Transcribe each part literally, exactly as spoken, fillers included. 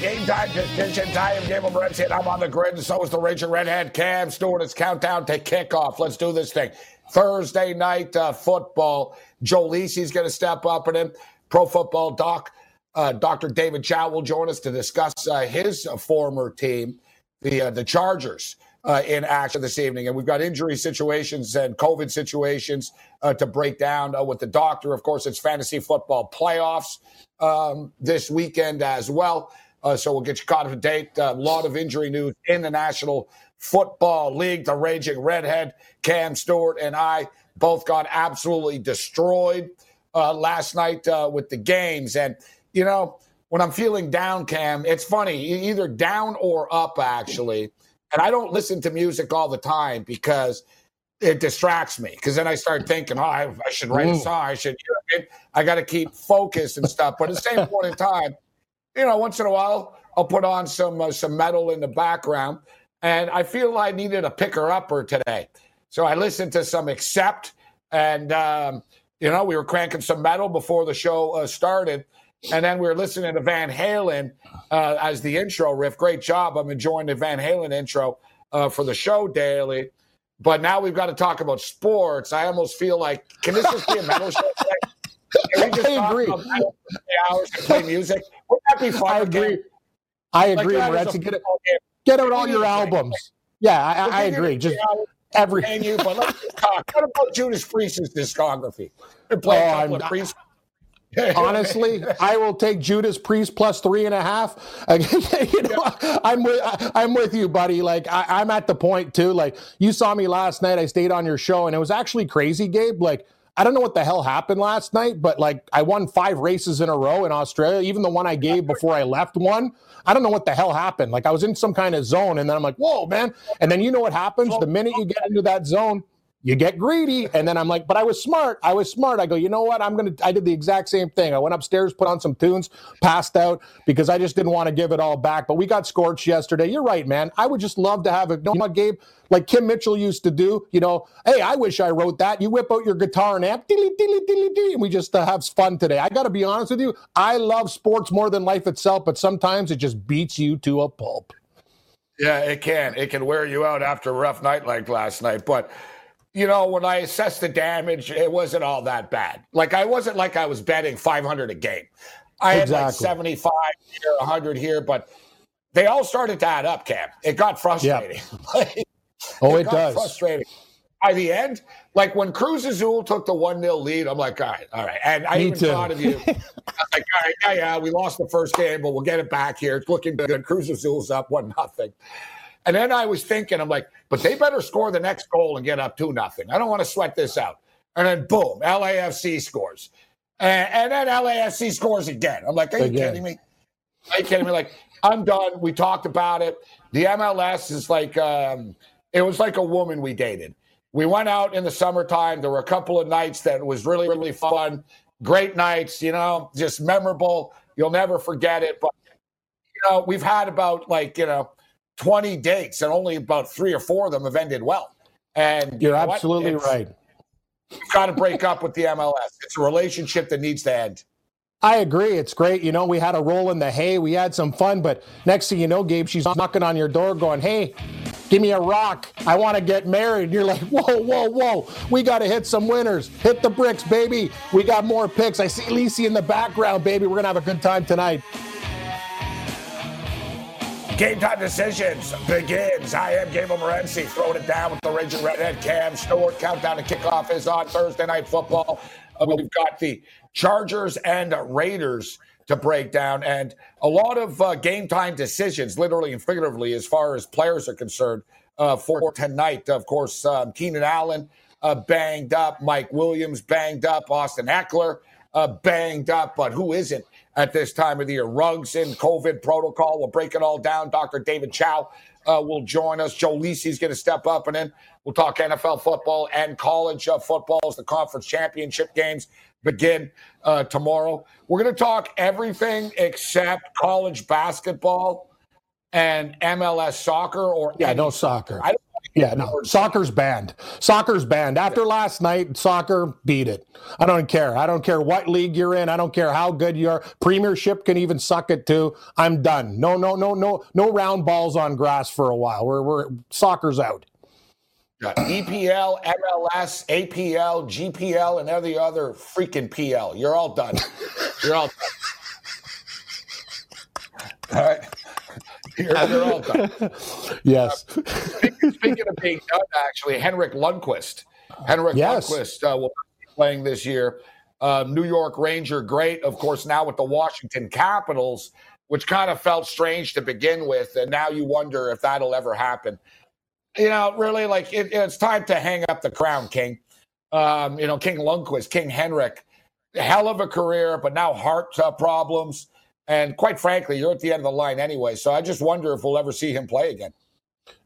Game time contingent. I am Gabe Morenzi, and I'm on the grid, and so is the Ranger Redhead, Cam Stewart. It's countdown to kickoff. Let's do this thing. Thursday night uh, football. Joe Lisi's going to step up, and him. Pro football doc, uh, Doctor David Chow will join us to discuss uh, his uh, former team, the uh, the Chargers, uh, in action this evening. And we've got injury situations and COVID situations uh, to break down uh, with the doctor. Of course, it's fantasy football playoffs um, this weekend as well. Uh, so we'll get you caught up to date. A uh, lot of injury news in the National Football League. The Raging Redhead, Cam Stewart, and I both got absolutely destroyed uh, last night uh, with the games. And, you know, when I'm feeling down, Cam, it's funny, either down or up, actually. And I don't listen to music all the time because it distracts me, because then I start thinking, oh, I, I should write a song. I should, you know, it, I got to keep focused and stuff. But at the same point in time, you know, once in a while, I'll put on some uh, some metal in the background, and I feel I needed a picker-upper today. So I listened to some Accept, and, um, you know, we were cranking some metal before the show uh, started, and then we were listening to Van Halen uh, as the intro riff. Great job. I'm enjoying the Van Halen intro uh, for the show daily, but now we've got to talk about sports. I almost feel like, can this just be a metal show today? Can we just I agree. Hours to play music. Wouldn't that be fun? I agree. I agree, like, Morenzi. Get, get out all your albums. Yeah, I, I agree. Just every. You, but let's just talk. What about Judas Priest's discography? They're playing oh, a couple I'm, of Priest. Honestly, I will take Judas Priest plus three and a half. You know, yeah. I'm with, I'm with you, buddy. Like I, I'm at the point too. Like you saw me last night. I stayed on your show, and it was actually crazy, Gabe. Like, I don't know what the hell happened last night, but like I won five races in a row in Australia. Even the one I gave before I left won. I don't know what the hell happened. Like I was in some kind of zone, and then I'm like, whoa, man. And then you know what happens? The minute you get into that zone, you get greedy. And then I'm like, but I was smart. I was smart. I go, you know what? I'm going to, I did the exact same thing. I went upstairs, put on some tunes, passed out because I just didn't want to give it all back. But we got scorched yesterday. You're right, man. I would just love to have it. You know what, Gabe? Like Kim Mitchell used to do, you know, hey, I wish I wrote that. You whip out your guitar and amp, dilly, dilly, dilly, dilly, and we just uh, have fun today. I got to be honest with you. I love sports more than life itself, but sometimes it just beats you to a pulp. Yeah, it can. It can wear you out after a rough night like last night. But you know, when I assessed the damage, it wasn't all that bad. Like, I wasn't like I was betting five hundred a game. I exactly. had like seventy-five here, one hundred here, but they all started to add up, Cam. It got frustrating. Yep. like, oh, it, it got does. frustrating. By the end, like when Cruz Azul took the one nil lead, I'm like, all right, all right. And I Me even too. thought of you. I was like, all right, yeah, yeah, we lost the first game, but we'll get it back here. It's looking good. Cruz Azul's up one nothing. And then I was thinking, I'm like, but they better score the next goal and get up two nothing. I don't want to sweat this out. And then, boom, L A F C scores. And, and then L A F C scores again. I'm like, are you again. kidding me? Are you kidding me? Like, I'm done. We talked about it. The M L S is like, um, it was like a woman we dated. We went out in the summertime. There were a couple of nights that was really, really fun. Great nights, you know, just memorable. You'll never forget it. But, you know, we've had about like, you know, twenty dates, and only about three or four of them have ended well. And you're you know absolutely right. You've got to break up with the M L S. It's a relationship that needs to end. I agree. It's great. You know, we had a roll in the hay. We had some fun, but next thing you know, Gabe, she's knocking on your door going, hey, give me a rock. I want to get married. You're like, whoa, whoa, whoa. We got to hit some winners. Hit the bricks, baby. We got more picks. I see Lisi in the background, baby. We're going to have a good time tonight. Game Time Decisions begins. I am Gabe Morenzi, throwing it down with the Raging Redhead, Cam Stewart. Countdown to kickoff is on. Thursday Night Football. Uh, we've got the Chargers and Raiders to break down, and a lot of uh, game time decisions, literally and figuratively, as far as players are concerned uh, for tonight. Of course, um, Keenan Allen uh, banged up, Mike Williams banged up, Austin Eckler uh, banged up, but who isn't at this time of the year? Ruggs in COVID protocol. We'll break it all down. Doctor David Chow uh, will join us. Joe Lisi is going to step up, and then we'll talk N F L football and college uh, football as the conference championship games begin uh, tomorrow. We're going to talk everything except college basketball and M L S soccer. Or yeah, no soccer. I don't Yeah, no, soccer's banned. Soccer's banned. After last night, soccer, beat it. I don't care. I don't care what league you're in. I don't care how good you are. Premiership can even suck it too. I'm done. No, no, no, no, no round balls on grass for a while. We're, we're soccer's out. Yeah, E P L, M L S, A P L, G P L, and every other freaking P L. You're all done. You're all done. All right. You're, you're all done. Yes. Uh, speaking, speaking of being done, actually, Henrik Lundqvist. Henrik yes. Lundqvist uh, will be playing this year. Uh, New York Ranger, great. Of course, now with the Washington Capitals, which kind of felt strange to begin with, and now you wonder if that'll ever happen. You know, really, like, it, it's time to hang up the crown, King. Um, you know, King Lundqvist, King Henrik. Hell of a career, but now heart uh, problems. And quite frankly, you're at the end of the line anyway, so I just wonder if we'll ever see him play again.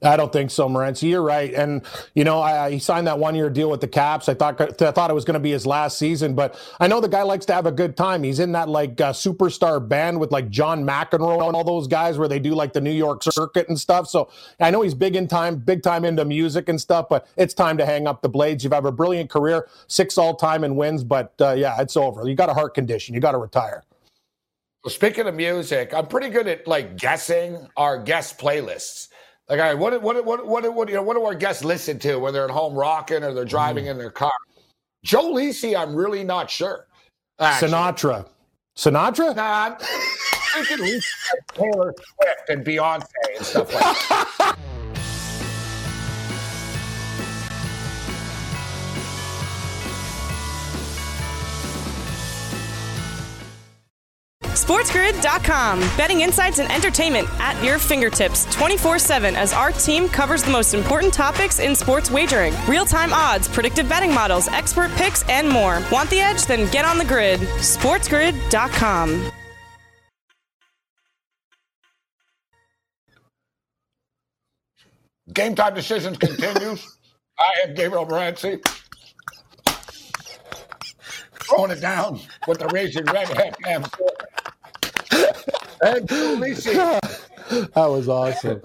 I don't think so, Morenzi. You're right. And, you know, I, he signed that one-year deal with the Caps. I thought I thought it was going to be his last season, but I know the guy likes to have a good time. He's in that, like, uh, superstar band with, like, John McEnroe and all those guys where they do, like, the New York circuit and stuff. So I know he's big in time, big time into music and stuff, but it's time to hang up the blades. You've had a brilliant career, six all-time and wins, but, uh, yeah, it's over. You got a heart condition. You got to retire. Well, speaking of music, I'm pretty good at, like, guessing our guest playlists. Like, all right, what what what what what you know, what do our guests listen to when they're at home rocking or they're driving mm. in their car? Joe Lisi, I'm really not sure. Actually. Sinatra, Sinatra? Nah, I'm thinking Lisi, like Taylor Swift and Beyonce and stuff like that. SportsGrid dot com. Betting insights and entertainment at your fingertips twenty-four seven as our team covers the most important topics in sports wagering. Real-time odds, predictive betting models, expert picks, and more. Want the edge? Then get on the grid. SportsGrid dot com. Game Time Decisions continues. I am Gabriel Baranci. Throwing it down with the Raging Redhead. Man. And Joe Lisi. That was awesome.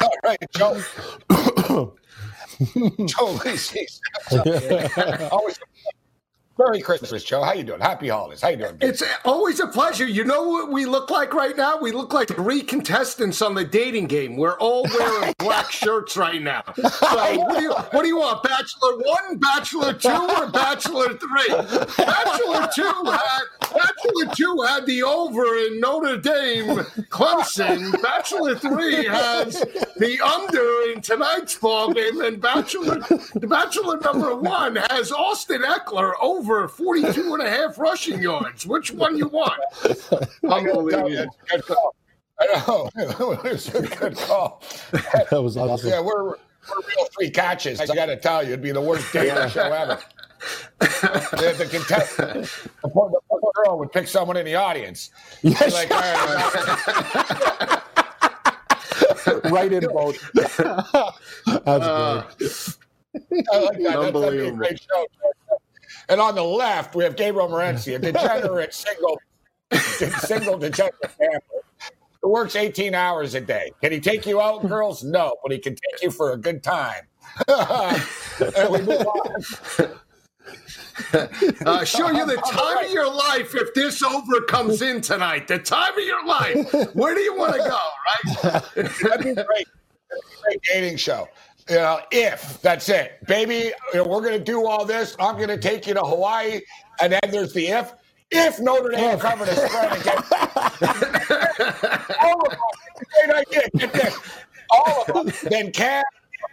All right, Joe. Joe Lisi. Always Merry Christmas, Joe. How you doing? Happy holidays. How you doing? Dude? It's always a pleasure. You know what we look like right now? We look like three contestants on the dating game. We're all wearing black shirts right now. So what do you, what do you want? Bachelor one, Bachelor two, or Bachelor three? Bachelor two had Bachelor two had the over in Notre Dame, Clemson. Bachelor three has the under in tonight's ball game, and Bachelor the Bachelor number one has Austin Eckler over. forty-two and a half rushing yards. Which one you want? I'm going to tell you. Good call. I know. It was a good call. That was awesome. Yeah, we're, we're real three catches. I got to tell you, it'd be the worst day of the show ever. the, the contestant, the poor, the poor girl would pick someone in the audience. Yes. Like, all right, right in vote. That's uh, great. I like that. Unbelievable. That'd be a great show. And on the left, we have Gabriel Morenzi, a degenerate single, single degenerate family who works eighteen hours a day. Can he take you out, girls? No, but he can take you for a good time. And we move on. Uh, show you the time of your life if this over comes in tonight. The time of your life. Where do you want to go, right? That'd be great. That'd be a great dating show. You know, if that's it, baby, you know, we're going to do all this. I'm going to take you to Hawaii. And then there's the if. If Notre Dame covered a spread again. All of us. Great idea. Get this. All of us. Then Cam,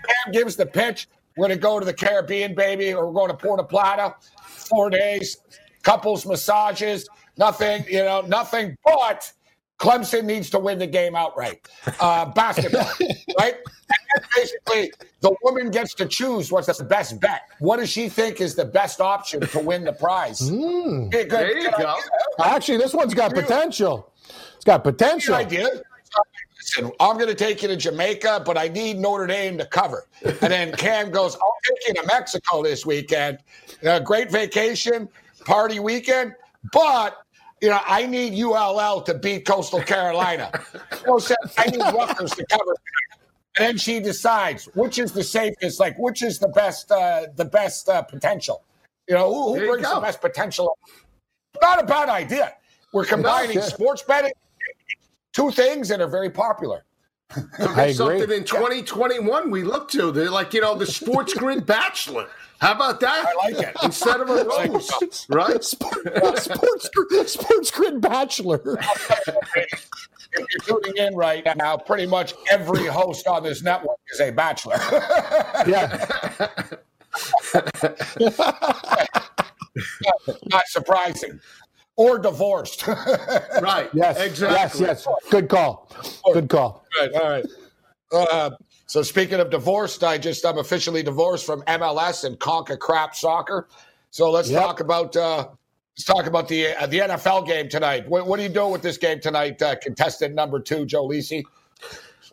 Cam gives the pitch. We're going to go to the Caribbean, baby, or we're going to Puerto Plata. Four days, couples massages, nothing, you know, nothing but Clemson needs to win the game outright. Uh, basketball, right? And basically, the woman gets to choose what's the best bet. What does she think is the best option to win the prize? Mm, good, there you go. Idea. Actually, this one's got potential. It's got potential. Good idea. Listen, I'm going to take you to Jamaica, but I need Notre Dame to cover. And then Cam goes, I'll take you to Mexico this weekend. A great vacation, party weekend, but – you know, I need U L L to beat Coastal Carolina. So said, I need Rutgers to cover. And then she decides which is the safest, like which is the best, uh, the best uh, potential. You know, who, who you brings go. the best potential? Not a bad idea. We're combining no, sports betting, two things that are very popular. So there's something in twenty twenty-one we look to. They're like, you know, the Sports Grid Bachelor. How about that? I like it. Instead of a rose, right? Sports, sports, sports Grid Bachelor. If you're tuning in right now, pretty much every host on this network is a bachelor. Yeah. Not surprising. Or divorced. Right. Yes. Exactly. Yes, yes. Good call. Good call. Good. All right. Uh, so speaking of divorced, I just, I'm officially divorced from M L S and Conca Crap Soccer. So let's yep. talk about uh, let's talk about the uh, the N F L game tonight. What, what are you doing with this game tonight, uh, contestant number two, Joe Lisi?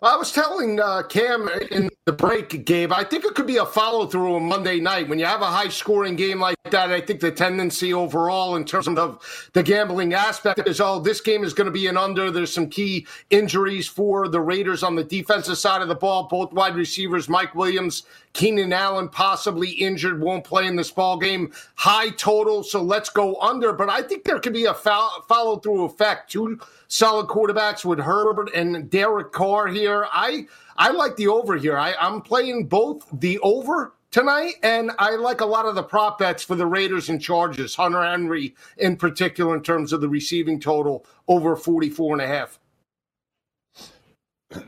Well, I was telling uh, Cam in the break, Gabe, I think it could be a follow-through on Monday night. When you have a high-scoring game like that, I think the tendency overall in terms of the gambling aspect is, oh, this game is going to be an under. There's some key injuries for the Raiders on the defensive side of the ball. Both wide receivers, Mike Williams, Keenan Allen, possibly injured, won't play in this ball game. High total, so let's go under. But I think there could be a follow-through effect. Two solid quarterbacks with Herbert and Derek Carr here. I I like the over here. I, I'm playing both the over tonight, and I like a lot of the prop bets for the Raiders and Chargers, Hunter Henry in particular, in terms of the receiving total over forty-four and a half.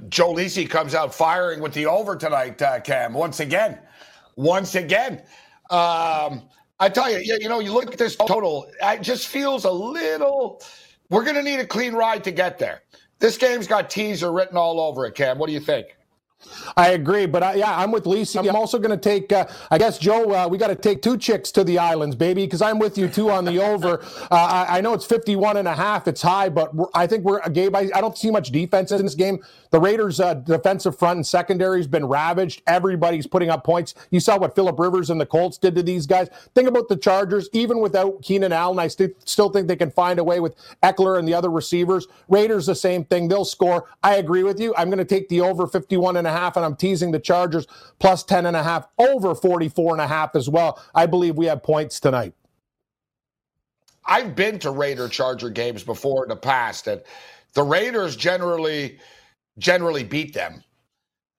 Joe Lisi comes out firing with the over tonight, uh, Cam, once again. Once again. Um, I tell you, you know, you look at this total, it just feels a little – we're going to need a clean ride to get there. This game's got teaser written all over it, Cam. What do you think? I agree, but I, yeah, I'm with Lisi. I'm also going to take, uh, I guess, Joe, uh, we got to take two chicks to the islands, baby, because I'm with you, too, on the over. Uh, I, I know it's fifty-one and a half. It's high, but we're, I think we're, Gabe, I, I don't see much defense in this game. The Raiders' uh, defensive front and secondary has been ravaged. Everybody's putting up points. You saw what Phillip Rivers and the Colts did to these guys. Think about the Chargers. Even without Keenan Allen, I st- still think they can find a way with Eckler and the other receivers. Raiders, the same thing. They'll score. I agree with you. I'm going to take the over fifty-one and a half. And, a half, and I'm teasing the Chargers plus ten and a half over forty-four and a half as well. I believe we have points tonight. I've been to Raider Charger games before in the past, and the Raiders generally generally beat them.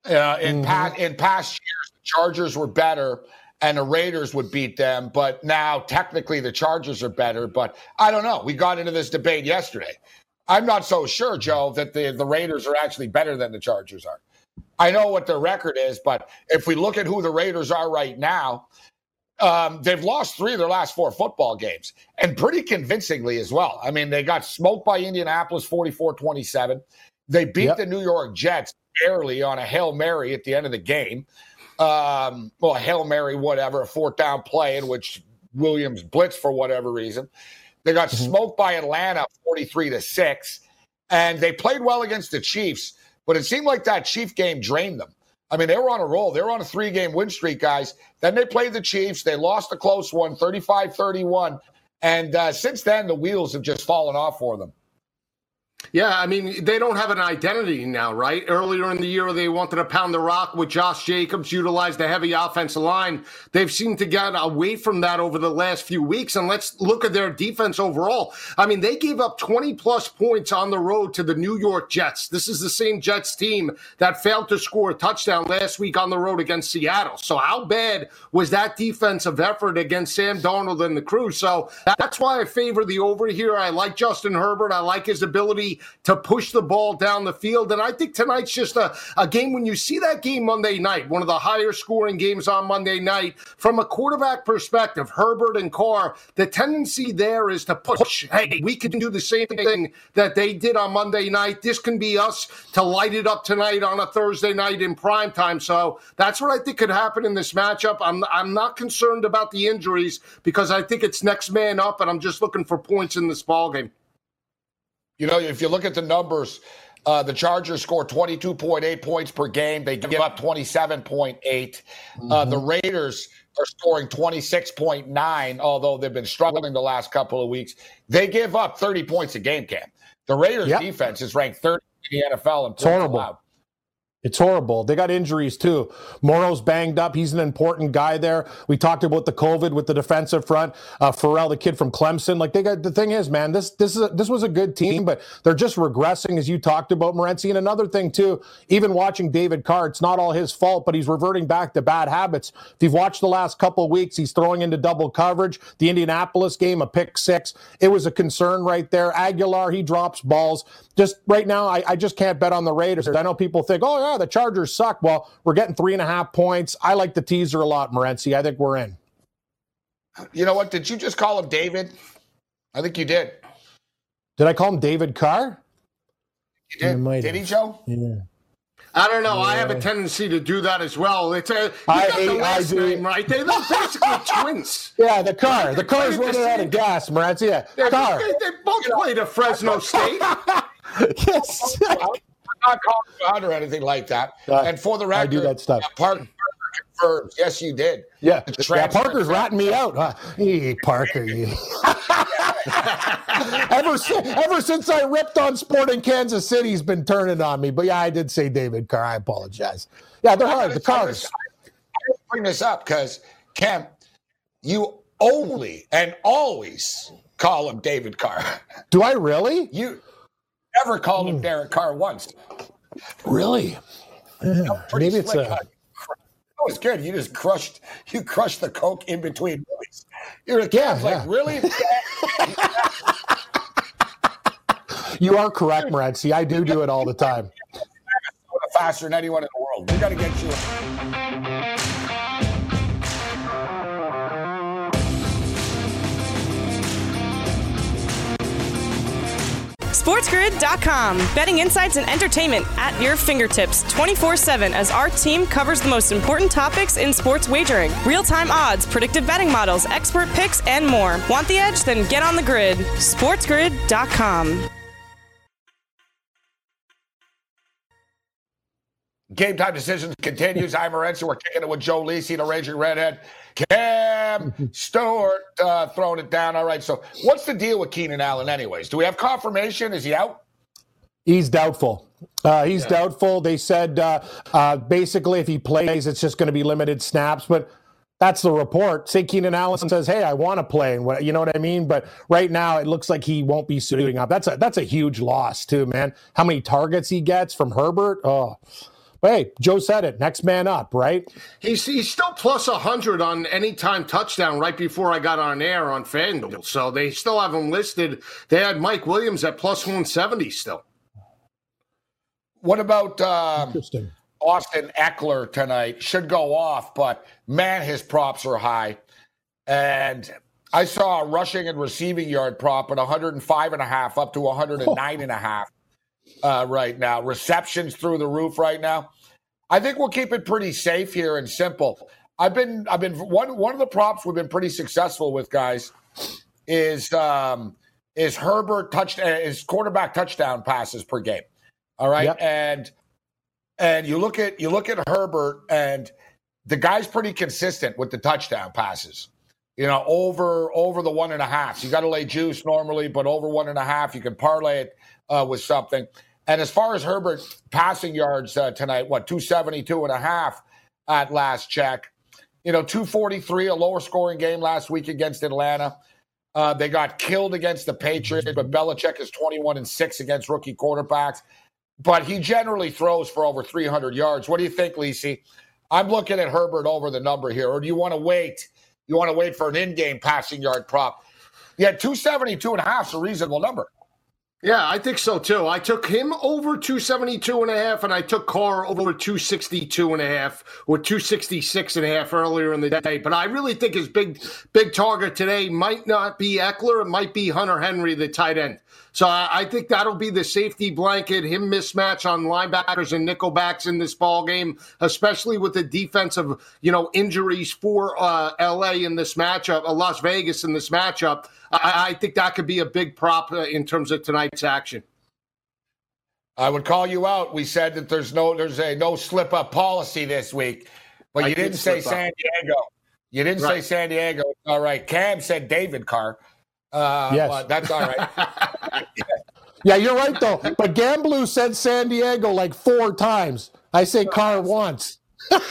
Uh, in, mm-hmm. pa- in past years, the Chargers were better, and the Raiders would beat them, but now technically the Chargers are better. But I don't know. We got into this debate yesterday. I'm not so sure, Joe, that the, the Raiders are actually better than the Chargers are. I know what their record is, but if we look at who the Raiders are right now, um, they've lost three of their last four football games, and pretty convincingly as well. I mean, they got smoked by Indianapolis forty-four twenty-seven. They beat yep. the New York Jets barely on a Hail Mary at the end of the game. Um, well, a Hail Mary, whatever, a fourth-down play in which Williams blitzed for whatever reason. They got mm-hmm. smoked by Atlanta forty-three to six, and they played well against the Chiefs. But it seemed like that Chief game drained them. I mean, they were on a roll. They were on a three-game win streak, guys. Then they played the Chiefs. They lost a close one, thirty-five thirty-one. And uh, since then, the wheels have just fallen off for them. Yeah, I mean, they don't have an identity now, right? Earlier in the year, they wanted to pound the rock with Josh Jacobs, utilize the heavy offensive line. They've seemed to get away from that over the last few weeks, and let's look at their defense overall. I mean, they gave up twenty-plus points on the road to the New York Jets. This is the same Jets team that failed to score a touchdown last week on the road against Seattle. So how bad was that defensive effort against Sam Darnold and the crew? So that's why I favor the over here. I like Justin Herbert. I like his ability ability to push the ball down the field. And I think tonight's just a, a game when you see that game Monday night, one of the higher scoring games on Monday night, from a quarterback perspective, Herbert and Carr, the tendency there is to push. Hey, we can do the same thing that they did on Monday night. This can be us to light it up tonight on a Thursday night in primetime. So that's what I think could happen in this matchup. I'm I'm not concerned about the injuries because I think it's next man up, and I'm just looking for points in this ballgame. You know, if you look at the numbers, uh, the Chargers score twenty-two point eight points per game. They give up twenty-seven point eight. Mm-hmm. Uh, the Raiders are scoring twenty-six point nine, although they've been struggling the last couple of weeks. They give up thirty points a game, Cam. The Raiders yep. defense is ranked third in the N F L in points allowed. It's horrible. They got injuries, too. Morrow's banged up. He's an important guy there. We talked about the COVID with the defensive front. Uh, Farrell, the kid from Clemson. Like, they got, the thing is, man, this this is a, this was a good team, but they're just regressing, as you talked about, Morenzi. And another thing, too, even watching David Carr, it's not all his fault, but he's reverting back to bad habits. If you've watched the last couple of weeks, he's throwing into double coverage. The Indianapolis game, a pick six. It was a concern right there. Aguilar, he drops balls. Just right now, I, I just can't bet on the Raiders. I know people think, oh, yeah, the Chargers suck. Well, we're getting three and a half points. I like the teaser a lot, Morenzi. I think we're in. You know what? Did you just call him David? I think you did. Did I call him David Carr? You did. You did he, Joe? Yeah. I don't know. Yeah. I have a tendency to do that as well. It's a, you I got the last name, right? They're basically twins. Yeah, the car. The car's running out of gas, Morenzi. Yeah, they, Carr. They, they both played at Fresno State. Yes. I'm not calling you out or anything like that. Uh, and for the record, I do that stuff. Parker confirms. Yes, you did. Yeah. yeah Parker's ratting me out. Huh? Hey, Parker, you. ever, si- ever since I ripped on Sporting Kansas City, he's been turning on me. But yeah, I did say David Carr. I apologize. Yeah, they're hard. The Carrs. I bring this up because, Cam, you only and always call him David Carr. Do I really? You. Never called him Derek Carr once. Really? Yeah. Maybe it's a... That was good. You just crushed. You crushed the coke in between movies. You're like, yeah, yeah. like really? You are correct, Morenzi. I do do it all the time. Faster than anyone in the world. We got to get you. A- SportsGrid dot com. Betting insights and entertainment at your fingertips twenty-four seven as our team covers the most important topics in sports wagering. Real-time odds, predictive betting models, expert picks, and more. Want the edge? Then get on the grid. SportsGrid dot com. Game Time Decisions continues. I'm Morenzi. We're kicking it with Joe Lisi, the Raging Redhead. Cam Stewart uh, throwing it down. All right, so what's the deal with Keenan Allen anyways? Do we have confirmation? Is he out? He's doubtful. Uh, he's yeah. doubtful. They said uh, uh, basically if he plays, it's just going to be limited snaps, but that's the report. Say Keenan Allen says, hey, I want to play. And what, you know what I mean? But right now it looks like he won't be suiting up. That's a, that's a huge loss too, man. How many targets he gets from Herbert? Oh, hey, Joe said it. Next man up, right? He's he's still plus one hundred on anytime touchdown right before I got on air on FanDuel. So they still have him listed. They had Mike Williams at plus one seventy still. What about um, Austin Eckler tonight? Should go off, but, man, his props are high. And I saw a rushing and receiving yard prop at one oh five point five up to one oh nine point five. Uh, right now. Receptions through the roof right now. I think we'll keep it pretty safe here and simple. I've been, I've been one one of the props we've been pretty successful with, guys, is um, is Herbert touched is quarterback touchdown passes per game. All right, yep. and and you look at you look at Herbert, and the guy's pretty consistent with the touchdown passes. You know, over over the one and a half. So you got to lay juice normally, but over one and a half, you can parlay it uh, with something. And as far as Herbert's passing yards uh, tonight, what, two seventy-two and a half at last check. You know, two forty-three, a lower scoring game last week against Atlanta. Uh, they got killed against the Patriots, but Belichick is twenty-one and six against rookie quarterbacks. But he generally throws for over three hundred yards. What do you think, Lisi? I'm looking at Herbert over the number here, or do you want to wait? You want to wait for an in-game passing yard prop. Yeah, two seventy-two and a half is a reasonable number. Yeah, I think so too. I took him over two seventy-two and a half, and I took Carr over two sixty-two and a half or two sixty-six and a half earlier in the day. But I really think his big big target today might not be Eckler. It might be Hunter Henry, the tight end. So I, I think that'll be the safety blanket, him mismatch on linebackers and nickelbacks in this ball game, especially with the defensive, you know, injuries for uh, L A in this matchup, uh, Las Vegas in this matchup. I, I think that could be a big prop uh, in terms of tonight's action. I would call you out. We said that there's no there's a no slip up policy this week, but you didn't say San Diego. You didn't say San Diego. All right, Cam said David Carr. Uh, yes, well, that's all right. Yeah, you're right though. But Gamblu said San Diego like four times. I say Carr once. and,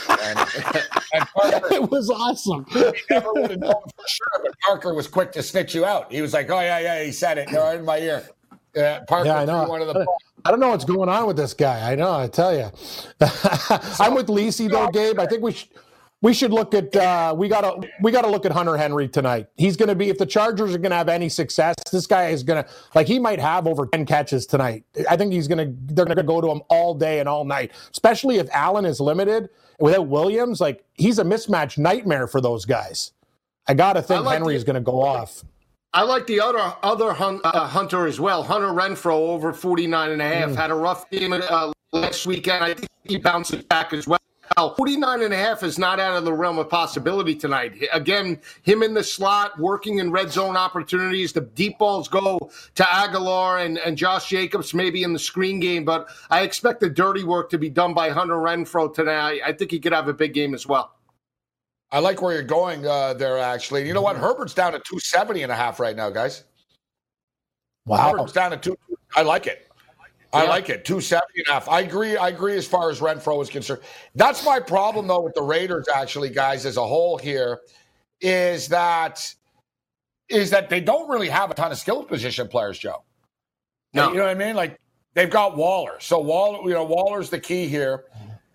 and Parker, it was awesome. He never would have known for sure, but Parker was quick to snitch you out. He was like, "Oh yeah, yeah, he said it. No, in my ear." Uh, Parker, yeah, I know. One of the. I don't know what's going on with this guy. I know. I tell you, I'm with Lisi though, Gabe. I think we should. We should look at uh, we gotta we gotta look at Hunter Henry tonight. He's gonna be, if the Chargers are gonna have any success, this guy is gonna like he might have over ten catches tonight. I think he's gonna they're gonna go to him all day and all night, especially if Allen is limited without Williams. Like he's a mismatch nightmare for those guys. I gotta think I like Henry the- is gonna go off. I like the other other hun- uh, Hunter as well. Hunter Renfrow over forty-nine and a half mm. had a rough game uh, last weekend. I think he bounces back as well. forty-nine and a half is not out of the realm of possibility tonight. Again, him in the slot, working in red zone opportunities. The deep balls go to Aguilar and, and Josh Jacobs maybe in the screen game, but I expect the dirty work to be done by Hunter Renfrow tonight. I think he could have a big game as well. I like where you're going uh, there, actually. You know what? Herbert's down at two seventy and a half right now, guys. Wow. Herbert's down at two. I like it. I yeah. like it. two seventy and a half. I agree. I agree as far as Renfrow is concerned. That's my problem, though, with the Raiders, actually, guys, as a whole here, is that is that they don't really have a ton of skill position players, Joe. No. You know what I mean? Like, they've got Waller. So, Waller, you know, Waller's the key here.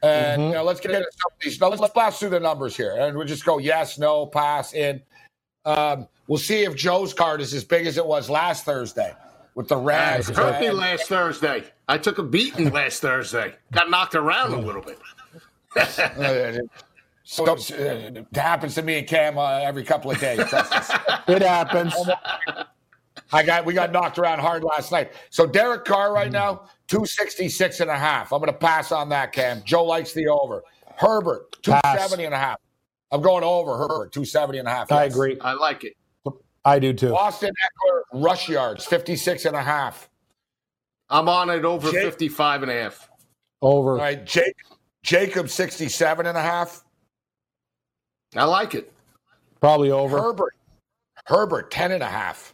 And, mm-hmm. you know, let's get into some of these. Now, let's blast through the numbers here. And we'll just go yes, no, pass, in. Um, we'll see if Joe's card is as big as it was last Thursday. With the Rams. It hurt me last Thursday. I took a beating last Thursday. Got knocked around a little bit. so, uh, it happens to me and Cam uh, every couple of days. It happens. I got we got knocked around hard last night. So Derek Carr right now, two sixty-six and a half. I'm going to pass on that, Cam. Joe likes the over. Herbert, two seventy and a half. I'm going over Herbert, two seventy and a half. I yes. agree. I like it. I do too. Austin Eckler, rush yards, fifty-six and a half. I'm on it over Jake, fifty-five and a half. Over. All right, Jake, Jacob, sixty-seven and a half. I like it. Probably over. Herbert, Herbert, ten and a half.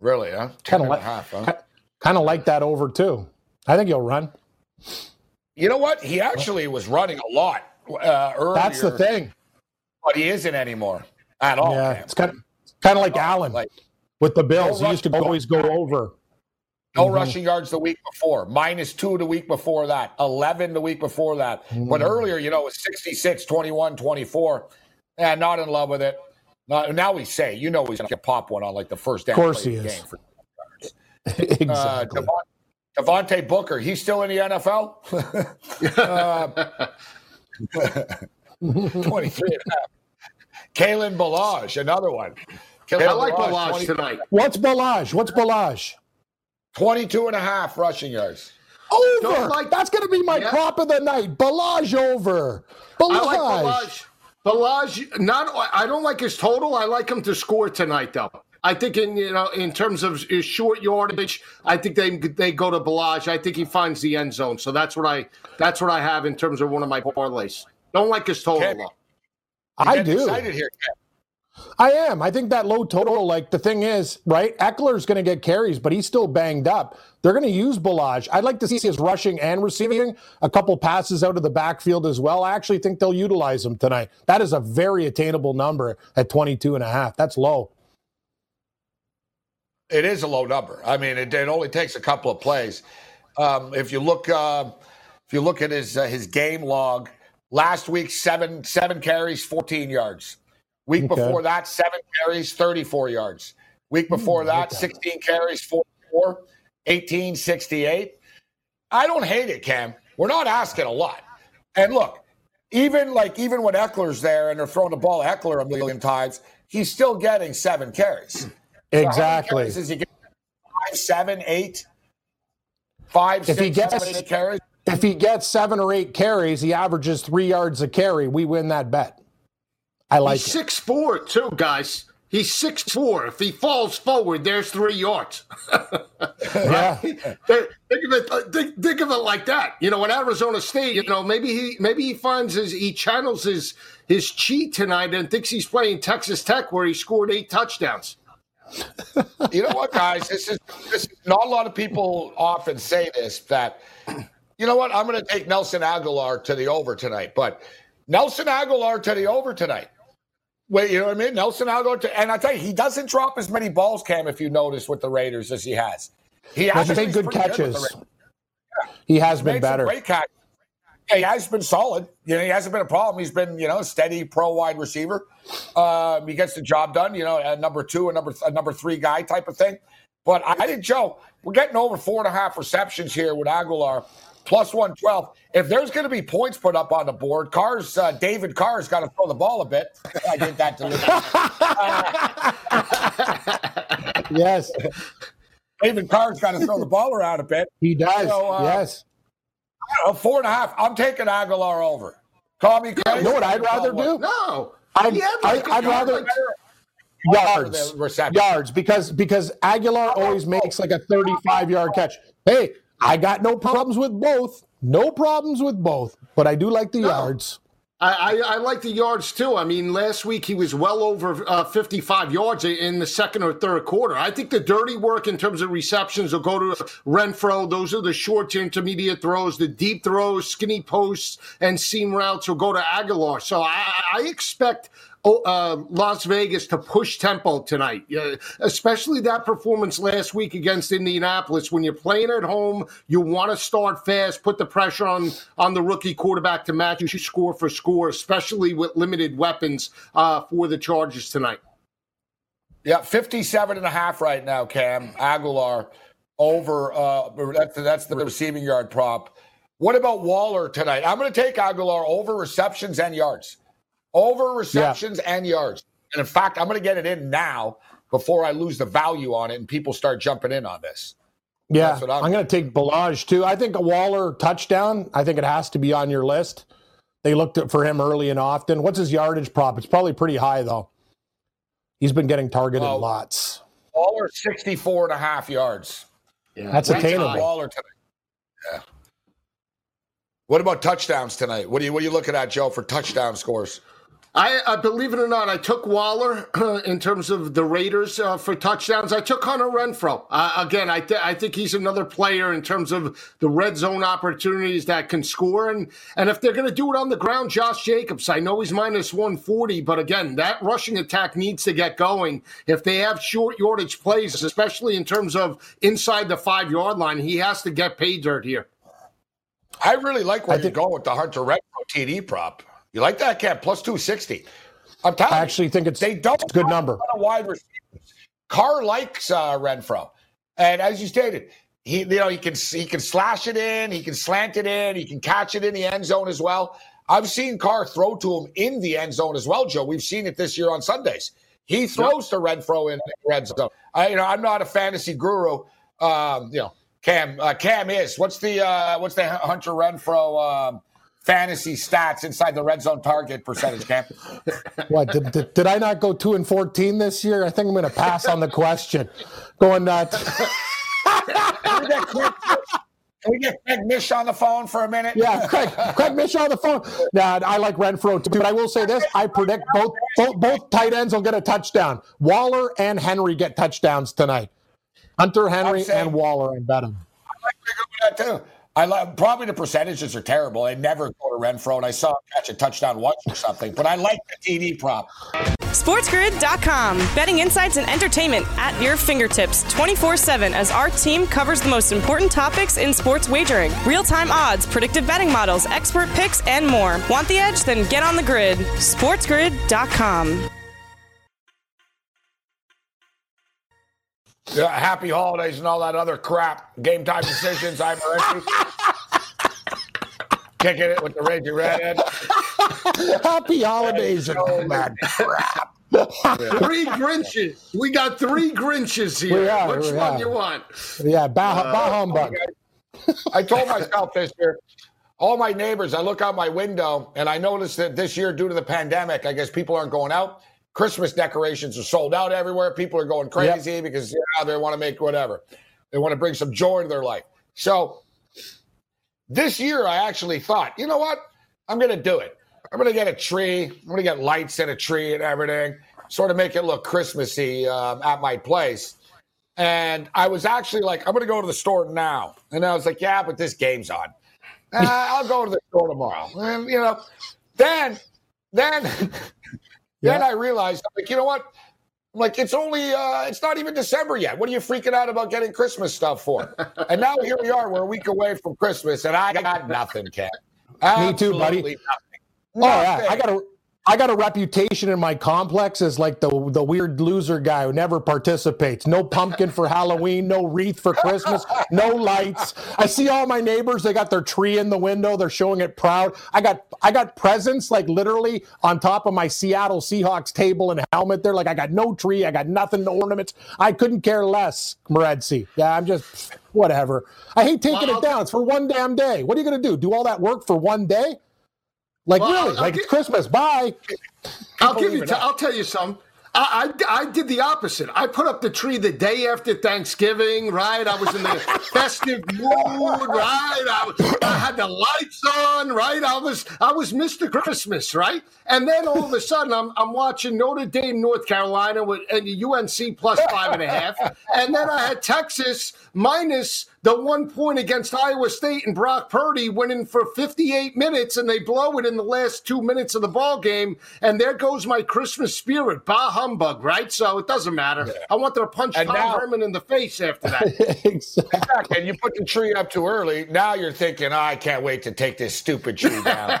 Really, huh? ten kinda and like, a half, huh? Kind of like that over too. I think he'll run. You know what? He actually was running a lot uh, earlier. That's the thing. But he isn't anymore at all. Yeah, man. It's kind of. Kind of like oh, Allen like, with the Bills. No he used to always go over. No mm-hmm. rushing yards the week before. Minus two the week before that. eleven the week before that. Mm. But earlier, you know, it was sixty-six, twenty-one, twenty-four. Eh, not in love with it. Not, now we say, you know he's going to pop one on like the first down. Of course he is. For exactly. Uh, Devont, Devontae Booker, he's still in the N F L? uh, twenty-three and a half. Kalen Ballage, another one. Kalen I like Ballage, Ballage tonight. What's Ballage? What's Ballage? twenty-two and a half rushing yards. Over. Like, that's going to be my yeah. prop of the night. Ballage over. Ballage. I like Ballage. Ballage, not, I don't like his total. I like him to score tonight, though. I think in you know in terms of his short yardage, I think they they go to Ballage. I think he finds the end zone. So that's what I that's what I have in terms of one of my parlays. Don't like his total, okay. though. You I do. Here, I am. I think that low total, like the thing is, right? Eckler's going to get carries, but he's still banged up. They're going to use Ballage. I'd like to see his rushing and receiving, a couple passes out of the backfield as well. I actually think they'll utilize him tonight. That is a very attainable number at twenty-two and a half. That's low. It is a low number. I mean, it, it only takes a couple of plays. Um, if you look, uh, if you look at his uh, his game log. Last week, seven seven carries, fourteen yards. Week okay. before that, seven carries, thirty-four yards. Week before Ooh, that, like that, sixteen carries, forty-four. eighteen sixty-eight. I don't hate it, Cam. We're not asking a lot. And look, even like even when Eckler's there and they're throwing the ball at Eckler a million times, he's still getting seven carries. Exactly. So carries is he getting? Five, seven, eight, five, if six, he gets, seven, eight carries. If he gets seven or eight carries, he averages three yards a carry. We win that bet. I like He's it. six foot four, too, guys. He's six foot four. If he falls forward, there's three yards. Yeah. Think, of it, think, think of it like that. You know, in Arizona State, you know, maybe he maybe he finds his he channels his his chi tonight and thinks he's playing Texas Tech where he scored eight touchdowns. You know what, guys? This is this, not a lot of people often say this, that you know what? I'm going to take Nelson Aguilar to the over tonight, but Nelson Aguilar to the over tonight. Wait, you know what I mean? Nelson Aguilar to, and I tell you, he doesn't drop as many balls, Cam, if you notice, with the Raiders as he has. He has made good catches. Good yeah. He has he been better. Great catch. Yeah, he has been solid. You know, he hasn't been a problem. He's been, you know, a steady pro wide receiver. Um, he gets the job done. You know, a number two, a number, a number three guy type of thing. But I think, Joe, we're getting over four and a half receptions here with Aguilar. Plus one twelve. If there's going to be points put up on the board, Carr's, uh, David Carr's got to throw the ball a bit. I did that deliberately. Uh, yes. David Carr's got to throw the ball around a bit. He does. So, uh, yes. I don't know, four and a half. I'm taking Aguilar over. Call me crazy. You know what I'd rather do? No. I'd, yeah, I'd, I'd rather yards. Yards. Because, because Aguilar always makes like a thirty-five-yard catch. Hey, I got no problems with both. No problems with both. But I do like the no. yards. I, I, I like the yards, too. I mean, last week he was well over uh, fifty-five yards in the second or third quarter. I think the dirty work in terms of receptions will go to Renfrow. Those are the short to intermediate throws. The deep throws, skinny posts, and seam routes will go to Aguilar. So I, I expect uh, Las Vegas to push tempo tonight, uh, especially that performance last week against Indianapolis. When you're playing at home, you want to start fast, put the pressure on on the rookie quarterback to match you score for score, especially with limited weapons uh, for the Chargers tonight. Yeah, fifty-seven and a half right now, Cam. Aguilar over, uh, that's, that's the receiving yard prop. What about Waller tonight? I'm going to take Aguilar over receptions and yards. Over receptions yeah. and yards. And, in fact, I'm going to get it in now before I lose the value on it and people start jumping in on this. Yeah, I'm, I'm going to take Ballage, too. I think a Waller touchdown, I think it has to be on your list. They looked at, for him early and often. What's his yardage prop? It's probably pretty high, though. He's been getting targeted oh, lots. Waller, sixty-four and a half yards. Yeah, that's attainable. Waller tonight. Yeah. What about touchdowns tonight? What are you, what are you looking at, Joe, for touchdown scores? I, I believe it or not, I took Waller uh, in terms of the Raiders uh, for touchdowns. I took Hunter Renfrow. Uh, again, I, th- I think he's another player in terms of the red zone opportunities that can score. And, and if they're going to do it on the ground, Josh Jacobs, I know he's minus one forty, but again, that rushing attack needs to get going. If they have short yardage plays, especially in terms of inside the five-yard line, he has to get pay dirt here. I really like where I you're think- going with the Hunter Renfrow T D prop. You like that, Cam? Plus two sixty. I'm telling you. I actually you, think it's, they don't it's a good number. A wide receivers. Carr likes uh, Renfrow. And as you stated, he you know he can he can slash it in, he can slant it in, he can catch it in the end zone as well. I've seen Carr throw to him in the end zone as well, Joe. We've seen it this year on Sundays. He throws yeah. to Renfrow in the red zone. I, you know, I'm not a fantasy guru. Um, you know, Cam uh, Cam is. What's the uh, what's the Hunter Renfrow? Um, Fantasy stats inside the red zone target percentage, Cam. What did, did, did I not go two and fourteen this year? I think I'm going to pass on the question. Going nuts. Can we get Craig Mish on the phone for a minute? Yeah, Craig, Craig Mish on the phone. Now, I like Renfrow too, but I will say this: I predict both, both both tight ends will get a touchdown. Waller and Henry get touchdowns tonight. Hunter Henry saying, and Waller, I bet them. I like to go with that too. I love, probably the percentages are terrible. I never go to Renfrow, and I saw him catch a touchdown once or something, but I like the T D prop. SportsGrid dot com. Betting insights and entertainment at your fingertips twenty-four seven as our team covers the most important topics in sports wagering. Real-time odds, predictive betting models, expert picks, and more. Want the edge? Then get on the grid. SportsGrid dot com. Yeah, happy holidays and all that other crap. Game time decisions. I'm kicking it with the Raging Redhead. Happy holidays and all that crap. Three Grinches. We got three Grinches here. Are, Which one you want? Yeah, bah, uh, bah humbug. Okay. I told myself this year, all my neighbors, I look out my window, and I noticed that this year, due to the pandemic, I guess people aren't going out. Christmas decorations are sold out everywhere. People are going crazy yep. because you know, they want to make whatever. They want to bring some joy to their life. So this year, I actually thought, you know what? I'm going to do it. I'm going to get a tree. I'm going to get lights and a tree and everything, sort of make it look Christmassy um, at my place. And I was actually like, I'm going to go to the store now. And I was like, yeah, but this game's on. Uh, I'll go to the store tomorrow. And, you know, then, then, yeah. then I realized, I'm like, you know what? I'm like, it's only, uh, it's not even December yet. What are you freaking out about getting Christmas stuff for? And now here we are. We're a week away from Christmas, and I got nothing, Ken. Me too, buddy. Nothing. Oh, nothing. Yeah. I got a, I got a reputation in my complex as like the, the weird loser guy who never participates. No pumpkin for Halloween, no wreath for Christmas, no lights. I see all my neighbors, they got their tree in the window, they're showing it proud. I got I got presents like literally on top of my Seattle Seahawks table and helmet there. Like I got no tree, I got nothing to ornament. I couldn't care less, Morenzi. Yeah, I'm just whatever. I hate taking well, it down. It's for one damn day. What are you gonna do? Do all that work for one day? Like, well, really? I'll, like, I'll it's give, Christmas. Bye. I'll give you. T- I'll tell you something. I, I, I did the opposite. I put up the tree the day after Thanksgiving, right? I was in the festive mood, right? I, was, I had the lights on, right? I was I was Mister Christmas, right? And then all of a sudden, I'm I'm watching Notre Dame, North Carolina, with and U N C plus five and a half. And then I had Texas minus the one point against Iowa State and Brock Purdy winning for fifty-eight minutes, and they blow it in the last two minutes of the ball game. And there goes my Christmas spirit. Bah humbug, right? So it doesn't matter. Yeah. I wanted to punch and Tom now, Herman in the face after that. Exactly. Exactly. And you put the tree up too early. Now you're thinking, oh, I can't wait to take this stupid tree down.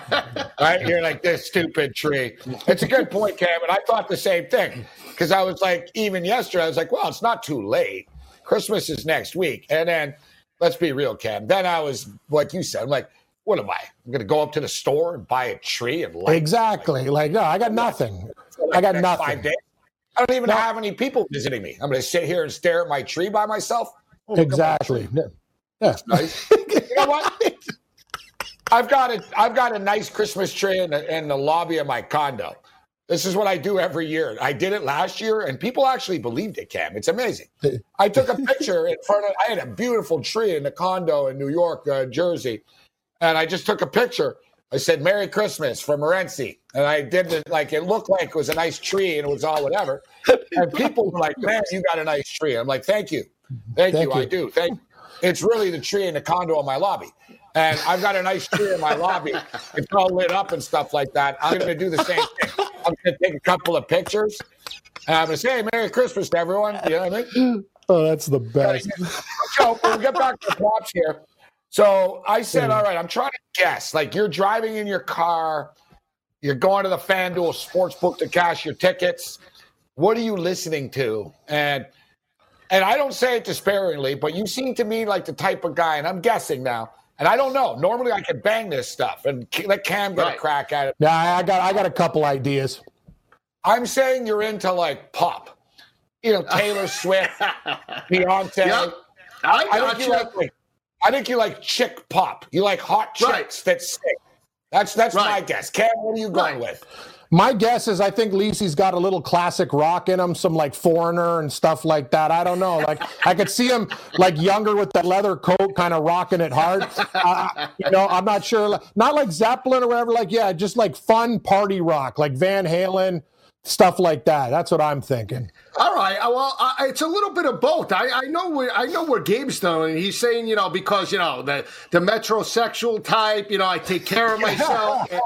Right? You're like, this stupid tree. It's a good point, Cam. And I thought the same thing because I was like, even yesterday, I was like, well, it's not too late. Christmas is next week. And then, let's be real, Cam. Then I was, like you said, I'm like, what am I? I'm going to go up to the store and buy a tree and light. Exactly. Like, no, I got nothing. I got nothing. Five days. I don't even no. have any people visiting me. I'm going to sit here and stare at my tree by myself. Oh, exactly. Yeah. That's nice. You know what? I've got a, I've got a nice Christmas tree in the, in the lobby of my condo. This is what I do every year. I did it last year, and people actually believed it, Cam. It's amazing. I took a picture in front of – I had a beautiful tree in the condo in New York, uh, Jersey, and I just took a picture. I said, Merry Christmas from Morenzi. And I did it like it looked like it was a nice tree, and it was all whatever. And people were like, man, you got a nice tree. I'm like, thank you. Thank, thank you. you. I do. Thank you. It's really the tree in the condo in my lobby. And I've got a nice tree in my lobby. It's all lit up and stuff like that. I'm going to do the same thing. I'm going to take a couple of pictures. And I'm going to say, hey, Merry Christmas to everyone. You know what I mean? Oh, that's the best. So we'll get back to the props here. So I said, all right, I'm trying to guess. Like you're driving in your car. You're going to the FanDuel Sportsbook to cash your tickets. What are you listening to? And and I don't say it despairingly, but you seem to me like the type of guy, and I'm guessing now, and I don't know. Normally, I could bang this stuff and let Cam get right. a crack at it. Nah, I got I got a couple ideas. I'm saying you're into like pop, you know, Taylor Swift, Beyonce. Yep. I, I think you like, like I think you like chick pop. You like hot chicks right. that sing. That's that's right. my guess. Cam, what are you going right. with? My guess is I think Lisi's got a little classic rock in him, some like Foreigner and stuff like that. I don't know. Like I could see him like younger with that leather coat, kind of rocking it hard. Uh, you know, I'm not sure. Not like Zeppelin or whatever. Like, yeah, just like fun party rock, like Van Halen, stuff like that. That's what I'm thinking. All right. Well, I, it's a little bit of both. I, I know where I know where Gabe's doing. He's saying, you know, because, you know, the, the metrosexual type, you know, I take care of myself. and,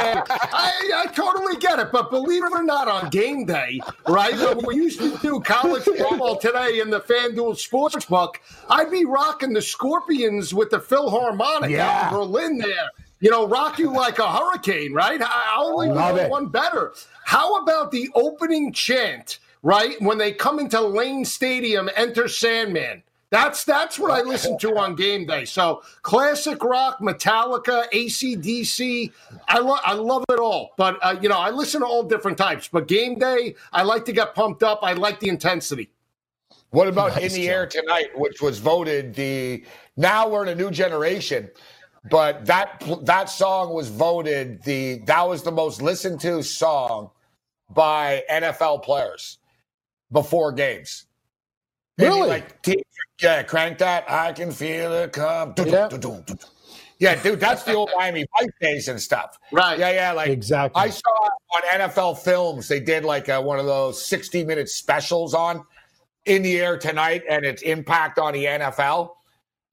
and I, I totally get it. But believe it or not, on game day, right, when we used to do college football today in the FanDuel Sportsbook, I'd be rocking the Scorpions with the Philharmonic yeah. out in Berlin there. You know, rock you like a hurricane, right? I only know one better. How about the opening chant right? When they come into Lane Stadium, enter Sandman. That's that's what I listen to on game day. So classic rock, Metallica, A C D C, I, lo- I love it all. But, uh, you know, I listen to all different types. But game day, I like to get pumped up. I like the intensity. What about nice In the job. Air Tonight, which was voted the – now we're in a new generation – but that that song was voted the that was the most listened to song by N F L players before games. Really? Maybe like t- yeah, crank that. I can feel it come. Yeah, yeah dude, that's the old Miami Vice days and stuff. Right. Yeah, yeah. Like exactly. I saw on N F L Films they did like a, one of those sixty minute specials on In the Air Tonight and its impact on the N F L.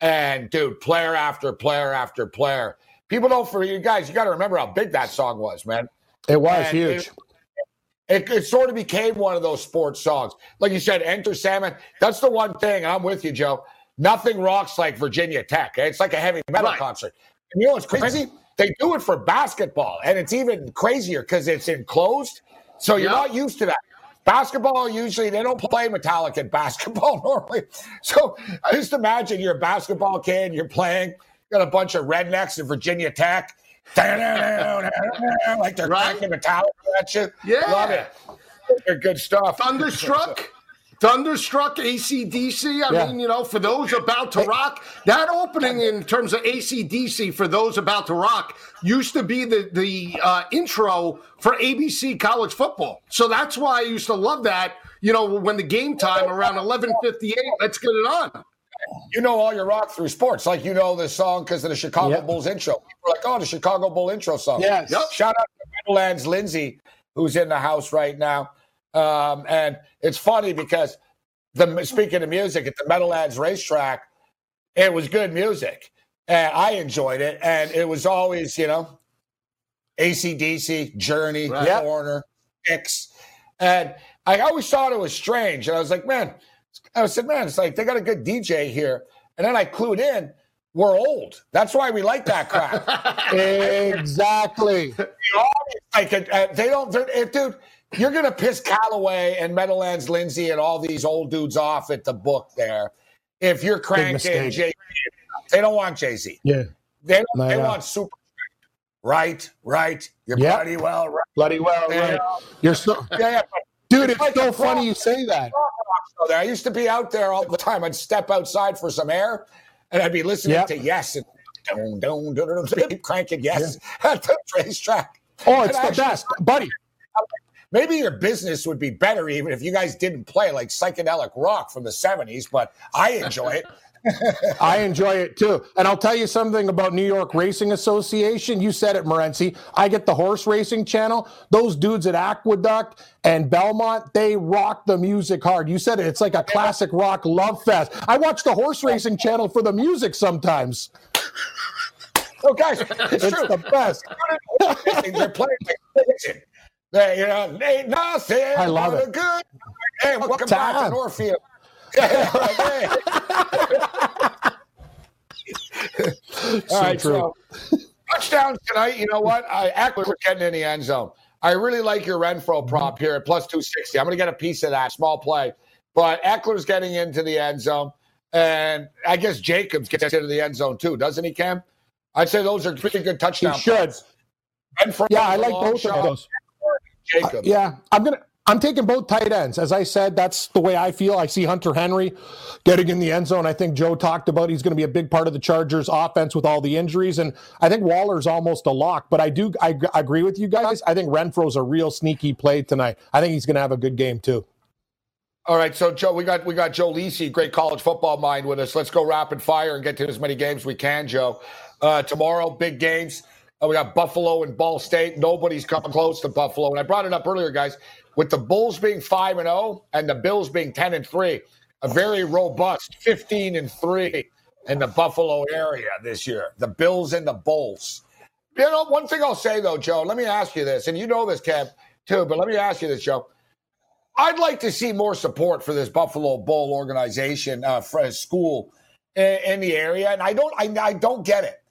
And, dude, player after player after player. People don't forget, you guys, you got to remember how big that song was, man. It was and huge. It, it, it sort of became one of those sports songs. Like you said, enter Salmon. That's the one thing, I'm with you, Joe. Nothing rocks like Virginia Tech. It's like a heavy metal right. concert. And you know what's crazy? They do it for basketball, and it's even crazier because it's enclosed, so you're yeah. not used to that. Basketball, usually, they don't play Metallica in basketball normally. So I just imagine you're a basketball kid, you're playing, you got a bunch of rednecks in Virginia Tech. Like they're right. cracking Metallica at you. Yeah. Love it. They're good stuff. Thunderstruck. Thunderstruck, A C D C. I yeah. mean, you know, for those about to rock, that opening in terms of A C D C for those about to rock used to be the, the uh, intro for A B C college football. So that's why I used to love that, you know, when the game time around eleven fifty-eight, let's get it on. You know all your rock through sports. Like, you know this song because of the Chicago yep. Bulls intro. People are like, oh, the Chicago Bull intro song. Yes. Yep. Shout out to Meadowlands Lindsay, who's in the house right now. Um, and it's funny because the speaking of music at the Meadowlands racetrack, it was good music and I enjoyed it. And it was always, you know, A C D C, Journey, right. Corner, X. And I always thought it was strange. And I was like, man, I said, man, it's like, they got a good D J here. And then I clued in, we're old. That's why we like that crap. Exactly. Like, they don't, dude, you're going to piss Callaway and Meadowlands Lindsay and all these old dudes off at the book there. If you're cranking Jay-Z, they don't want Jay-Z. Yeah. They don't, no, they no. want super. Right, right. You're yep. bloody well right. Bloody well right. right. You're so yeah, yeah. Dude, it's, it's like so funny you say that. I used to be out there all the time. I'd step outside for some air and I'd be listening yep. to Yes and don't don't don't keep cranking Yes yeah. at the racetrack. Oh, it's and the best, actually, buddy. Maybe your business would be better even if you guys didn't play like psychedelic rock from the seventies, but I enjoy it. I enjoy it too. And I'll tell you something about New York Racing Association. You said it, Morenzi. I get the horse racing channel. Those dudes at Aqueduct and Belmont, they rock the music hard. You said it. It's like a classic rock love fest. I watch the horse racing channel for the music sometimes. Oh, guys, it's, it's true. The best. They're playing the They, you know, they nothing. I love it. Good. Hey, welcome Time. back to Northfield. So all right, true. So touchdowns tonight. You know what? I actually we're getting in the end zone. I really like your Renfrow prop here at plus two sixty. I'm going to get a piece of that small play, but Eckler's getting into the end zone, and I guess Jacobs gets into the end zone too, doesn't he, Cam? I'd say those are pretty good touchdowns. He should. Renfrow, yeah, I like both shot. of those. Uh, yeah, I'm gonna. I'm taking both tight ends. As I said, that's the way I feel. I see Hunter Henry getting in the end zone. I think Joe talked about he's going to be a big part of the Chargers' offense with all the injuries, and I think Waller's almost a lock. But I do. I, I agree with you guys. I think Renfrow's a real sneaky play tonight. I think he's going to have a good game too. All right, so Joe, we got we got Joe Lisi, great college football mind, with us. Let's go rapid fire and get to as many games we can, Joe. Uh, tomorrow, big games. Uh, we got Buffalo and Ball State. Nobody's coming close to Buffalo. And I brought it up earlier, guys, with the Bulls being five and oh and the Bills being ten and three, a very robust fifteen and three in the Buffalo area this year. The Bills and the Bulls. You know, one thing I'll say, though, Joe, let me ask you this. And you know this, Kev, too, but let me ask you this, Joe. I'd like to see more support for this Buffalo Bull organization, uh, for a school in, in the area. And I don't, I, I don't get it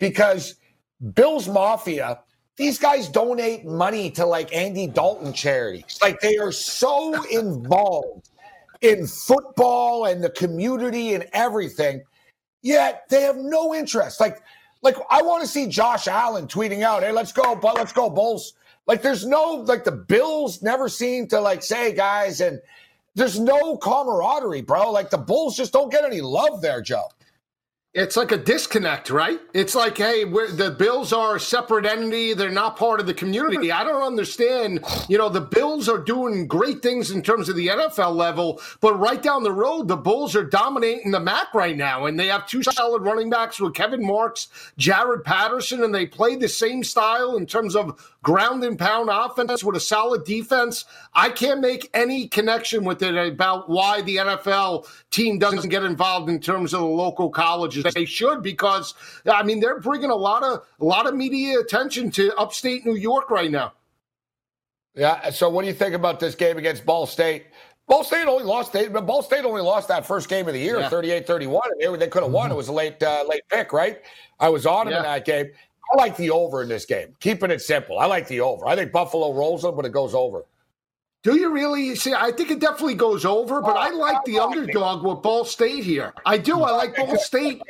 because – Bills Mafia These guys donate money to like Andy Dalton charities. Like they are so involved in football and the community and everything, yet they have no interest. Like, like I want to see Josh Allen tweeting out, "Hey, let's go, but let's go Bulls." Like there's no, like the Bills never seem to like say, guys, and there's no camaraderie, bro. Like the Bulls just don't get any love there, Joe. It's like a disconnect, right? It's like, hey, we're, the Bills are a separate entity. They're not part of the community. I don't understand. You know, the Bills are doing great things in terms of the N F L level, but right down the road, the Bulls are dominating the M A C right now, and they have two solid running backs with Kevin Marks, Jared Patterson, and they play the same style in terms of ground and pound offense with a solid defense. I can't make any connection with it about why the N F L team doesn't get involved in terms of the local colleges. They should, because I mean they're bringing a lot of a lot of media attention to upstate New York right now. Yeah. So what do you think about this game against Ball State? Ball State only lost. They, Ball State only lost that first game of the year, thirty-eight thirty-one. They, they could have won. It was a late uh, late pick, right? I was on them yeah. in that game. I like the over in this game. Keeping it simple. I like the over. I think Buffalo rolls them, but it goes over. Do you really? See, I think it definitely goes over, but oh, I like the like underdog it. with Ball State here. I do. I like Ball State.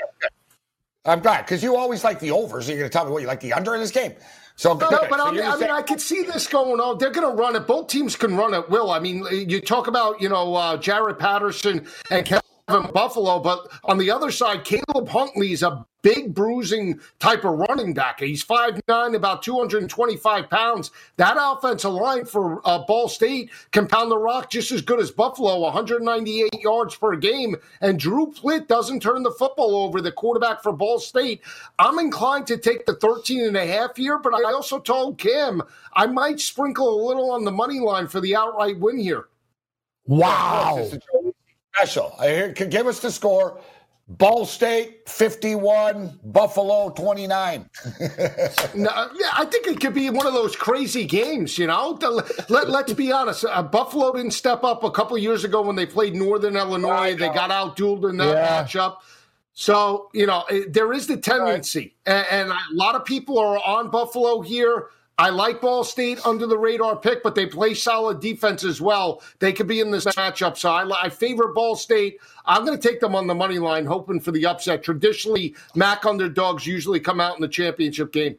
I'm glad, because you always like the over, so you're going to tell me what you like the under in this game. So no, no, but so I mean, I, mean I could see this going on. They're going to run it. Both teams can run at will. I mean, you talk about, you know, uh, Jared Patterson and Kevin Buffalo, but on the other side, Caleb Huntley's a big bruising type of running back. He's five nine, about two hundred twenty-five pounds. That offensive line for uh, Ball State can pound the rock just as good as Buffalo, one hundred ninety-eight yards per game. And Drew Plitt doesn't turn the football over, the quarterback for Ball State. I'm inclined to take the thirteen and a half here, but I also told Cam I might sprinkle a little on the money line for the outright win here. Wow. This is special. I hear, give us the score. Ball State fifty-one, Buffalo twenty-nine. No, yeah, I think it could be one of those crazy games, you know. Let, let's be honest. Uh, Buffalo didn't step up a couple years ago when they played Northern Illinois. They got out-dueled in that yeah. matchup. So, you know, it, there is the tendency. Right. And, and a lot of people are on Buffalo here. I like Ball State under the radar pick, but they play solid defense as well. They could be in this matchup, so I, I favor Ball State. I'm going to take them on the money line, hoping for the upset. Traditionally, M A C underdogs usually come out in the championship game.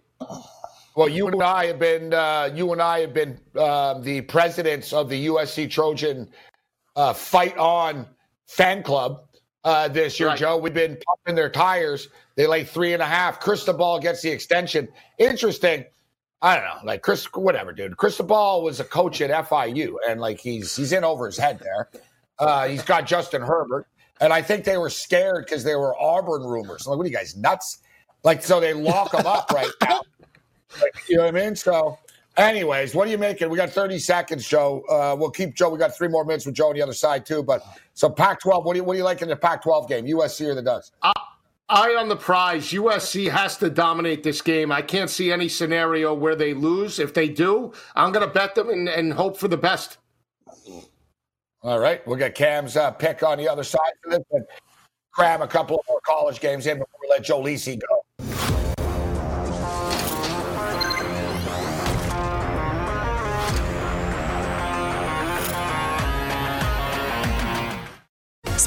Well, you and I have been uh, you and I have been uh, the presidents of the U S C Trojan uh, Fight On fan club uh, this year, right. Joe. We've been pumping their tires. They lay three and a half. Cristobal gets the extension. Interesting. I don't know, like Chris, whatever, dude. Cristobal was a coach at F I U, and like he's he's in over his head there. Uh, he's got Justin Herbert, and I think they were scared because there were Auburn rumors. I'm like, what are you guys nuts? Like, so they lock him up right now. Like, you know what I mean? So, anyways, what are you making? We got thirty seconds, Joe. Uh, we'll keep Joe. We got three more minutes with Joe on the other side too. But so Pac twelve, what do you what do you like in the Pac twelve game? U S C or the Ducks? Uh- Eye on the prize. U S C has to dominate this game. I can't see any scenario where they lose. If they do, I'm going to bet them and, and hope for the best. All right. We'll get Cam's uh, pick on the other side for this and cram a couple of more college games in before we let Joe Lisi go.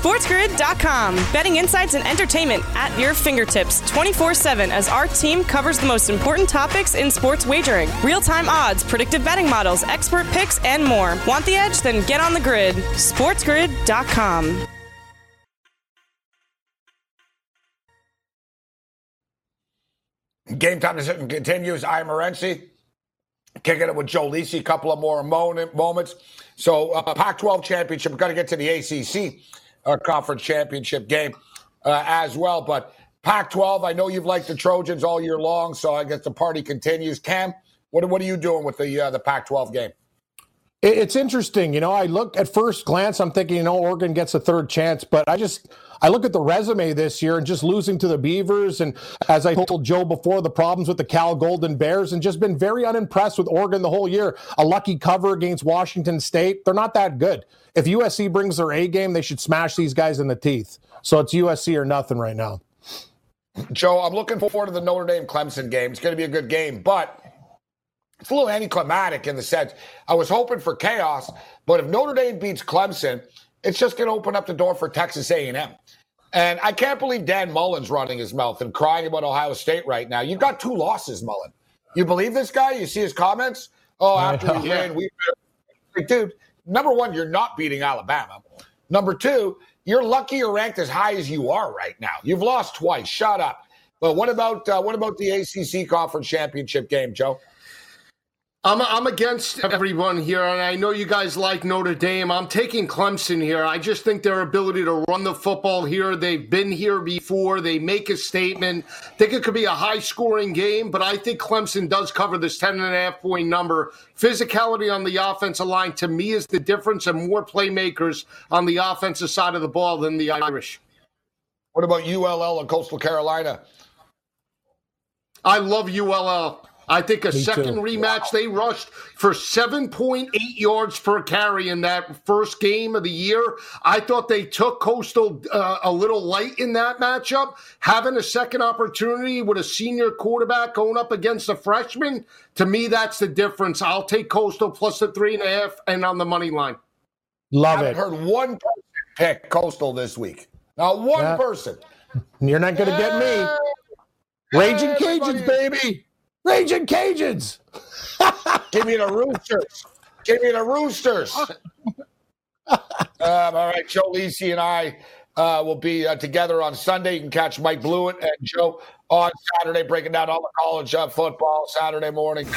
SportsGrid dot com. Betting insights and entertainment at your fingertips twenty-four seven as our team covers the most important topics in sports wagering. Real-time odds, predictive betting models, expert picks, and more. Want the edge? Then get on the grid. SportsGrid dot com. Game time decision continues. I am Morenzi. Kicking it with Joe Lisi. A couple of more moments. So uh, Pac twelve championship. We've got to get to the A C C. Our conference championship game uh, as well. But Pac twelve, I know you've liked the Trojans all year long, so I guess the party continues. Cam, what what are you doing with the uh, the Pac twelve game? It's interesting. You know, I look at first glance, I'm thinking, you know, Oregon gets a third chance, but I just, I look at the resume this year and just losing to the Beavers. And as I told Joe before, the problems with the Cal Golden Bears and just been very unimpressed with Oregon the whole year. A lucky cover against Washington State. They're not that good. If U S C brings their A game, they should smash these guys in the teeth. So it's U S C or nothing right now. Joe, I'm looking forward to the Notre Dame Clemson game. It's going to be a good game, but it's a little anticlimactic in the sense I was hoping for chaos, but if Notre Dame beats Clemson, it's just going to open up the door for Texas A and M. And I can't believe Dan Mullen's running his mouth and crying about Ohio State right now. You've got two losses, Mullen. You believe this guy? You see his comments? Oh, after we win, we better. Dude, number one, you're not beating Alabama. Number two, you're lucky you're ranked as high as you are right now. You've lost twice. Shut up. But what about uh, what about the A C C Conference Championship game, Joe? I'm I'm against everyone here, and I know you guys like Notre Dame. I'm taking Clemson here. I just think their ability to run the football here, they've been here before. They make a statement. I think it could be a high-scoring game, but I think Clemson does cover this ten and a half point number. Physicality on the offensive line, to me, is the difference, and more playmakers on the offensive side of the ball than the Irish. What about U L L and Coastal Carolina? I love U L L. I think a Me second too. rematch, wow. They rushed for seven point eight yards per carry in that first game of the year. I thought they took Coastal uh, a little light in that matchup. Having a second opportunity with a senior quarterback going up against a freshman, to me, that's the difference. I'll take Coastal plus the three and a half and on the money line. Love it. I haven't heard one person pick Coastal this week. Not one yeah. person. You're not going to get me. Raging Cajuns, baby. Raging Cajuns. Give me the Roosters. Give me the Roosters. um, all right, Joe Lisi and I uh, will be uh, together on Sunday. You can catch Mike Blewett and Joe on Saturday, breaking down all the college uh, football Saturday morning.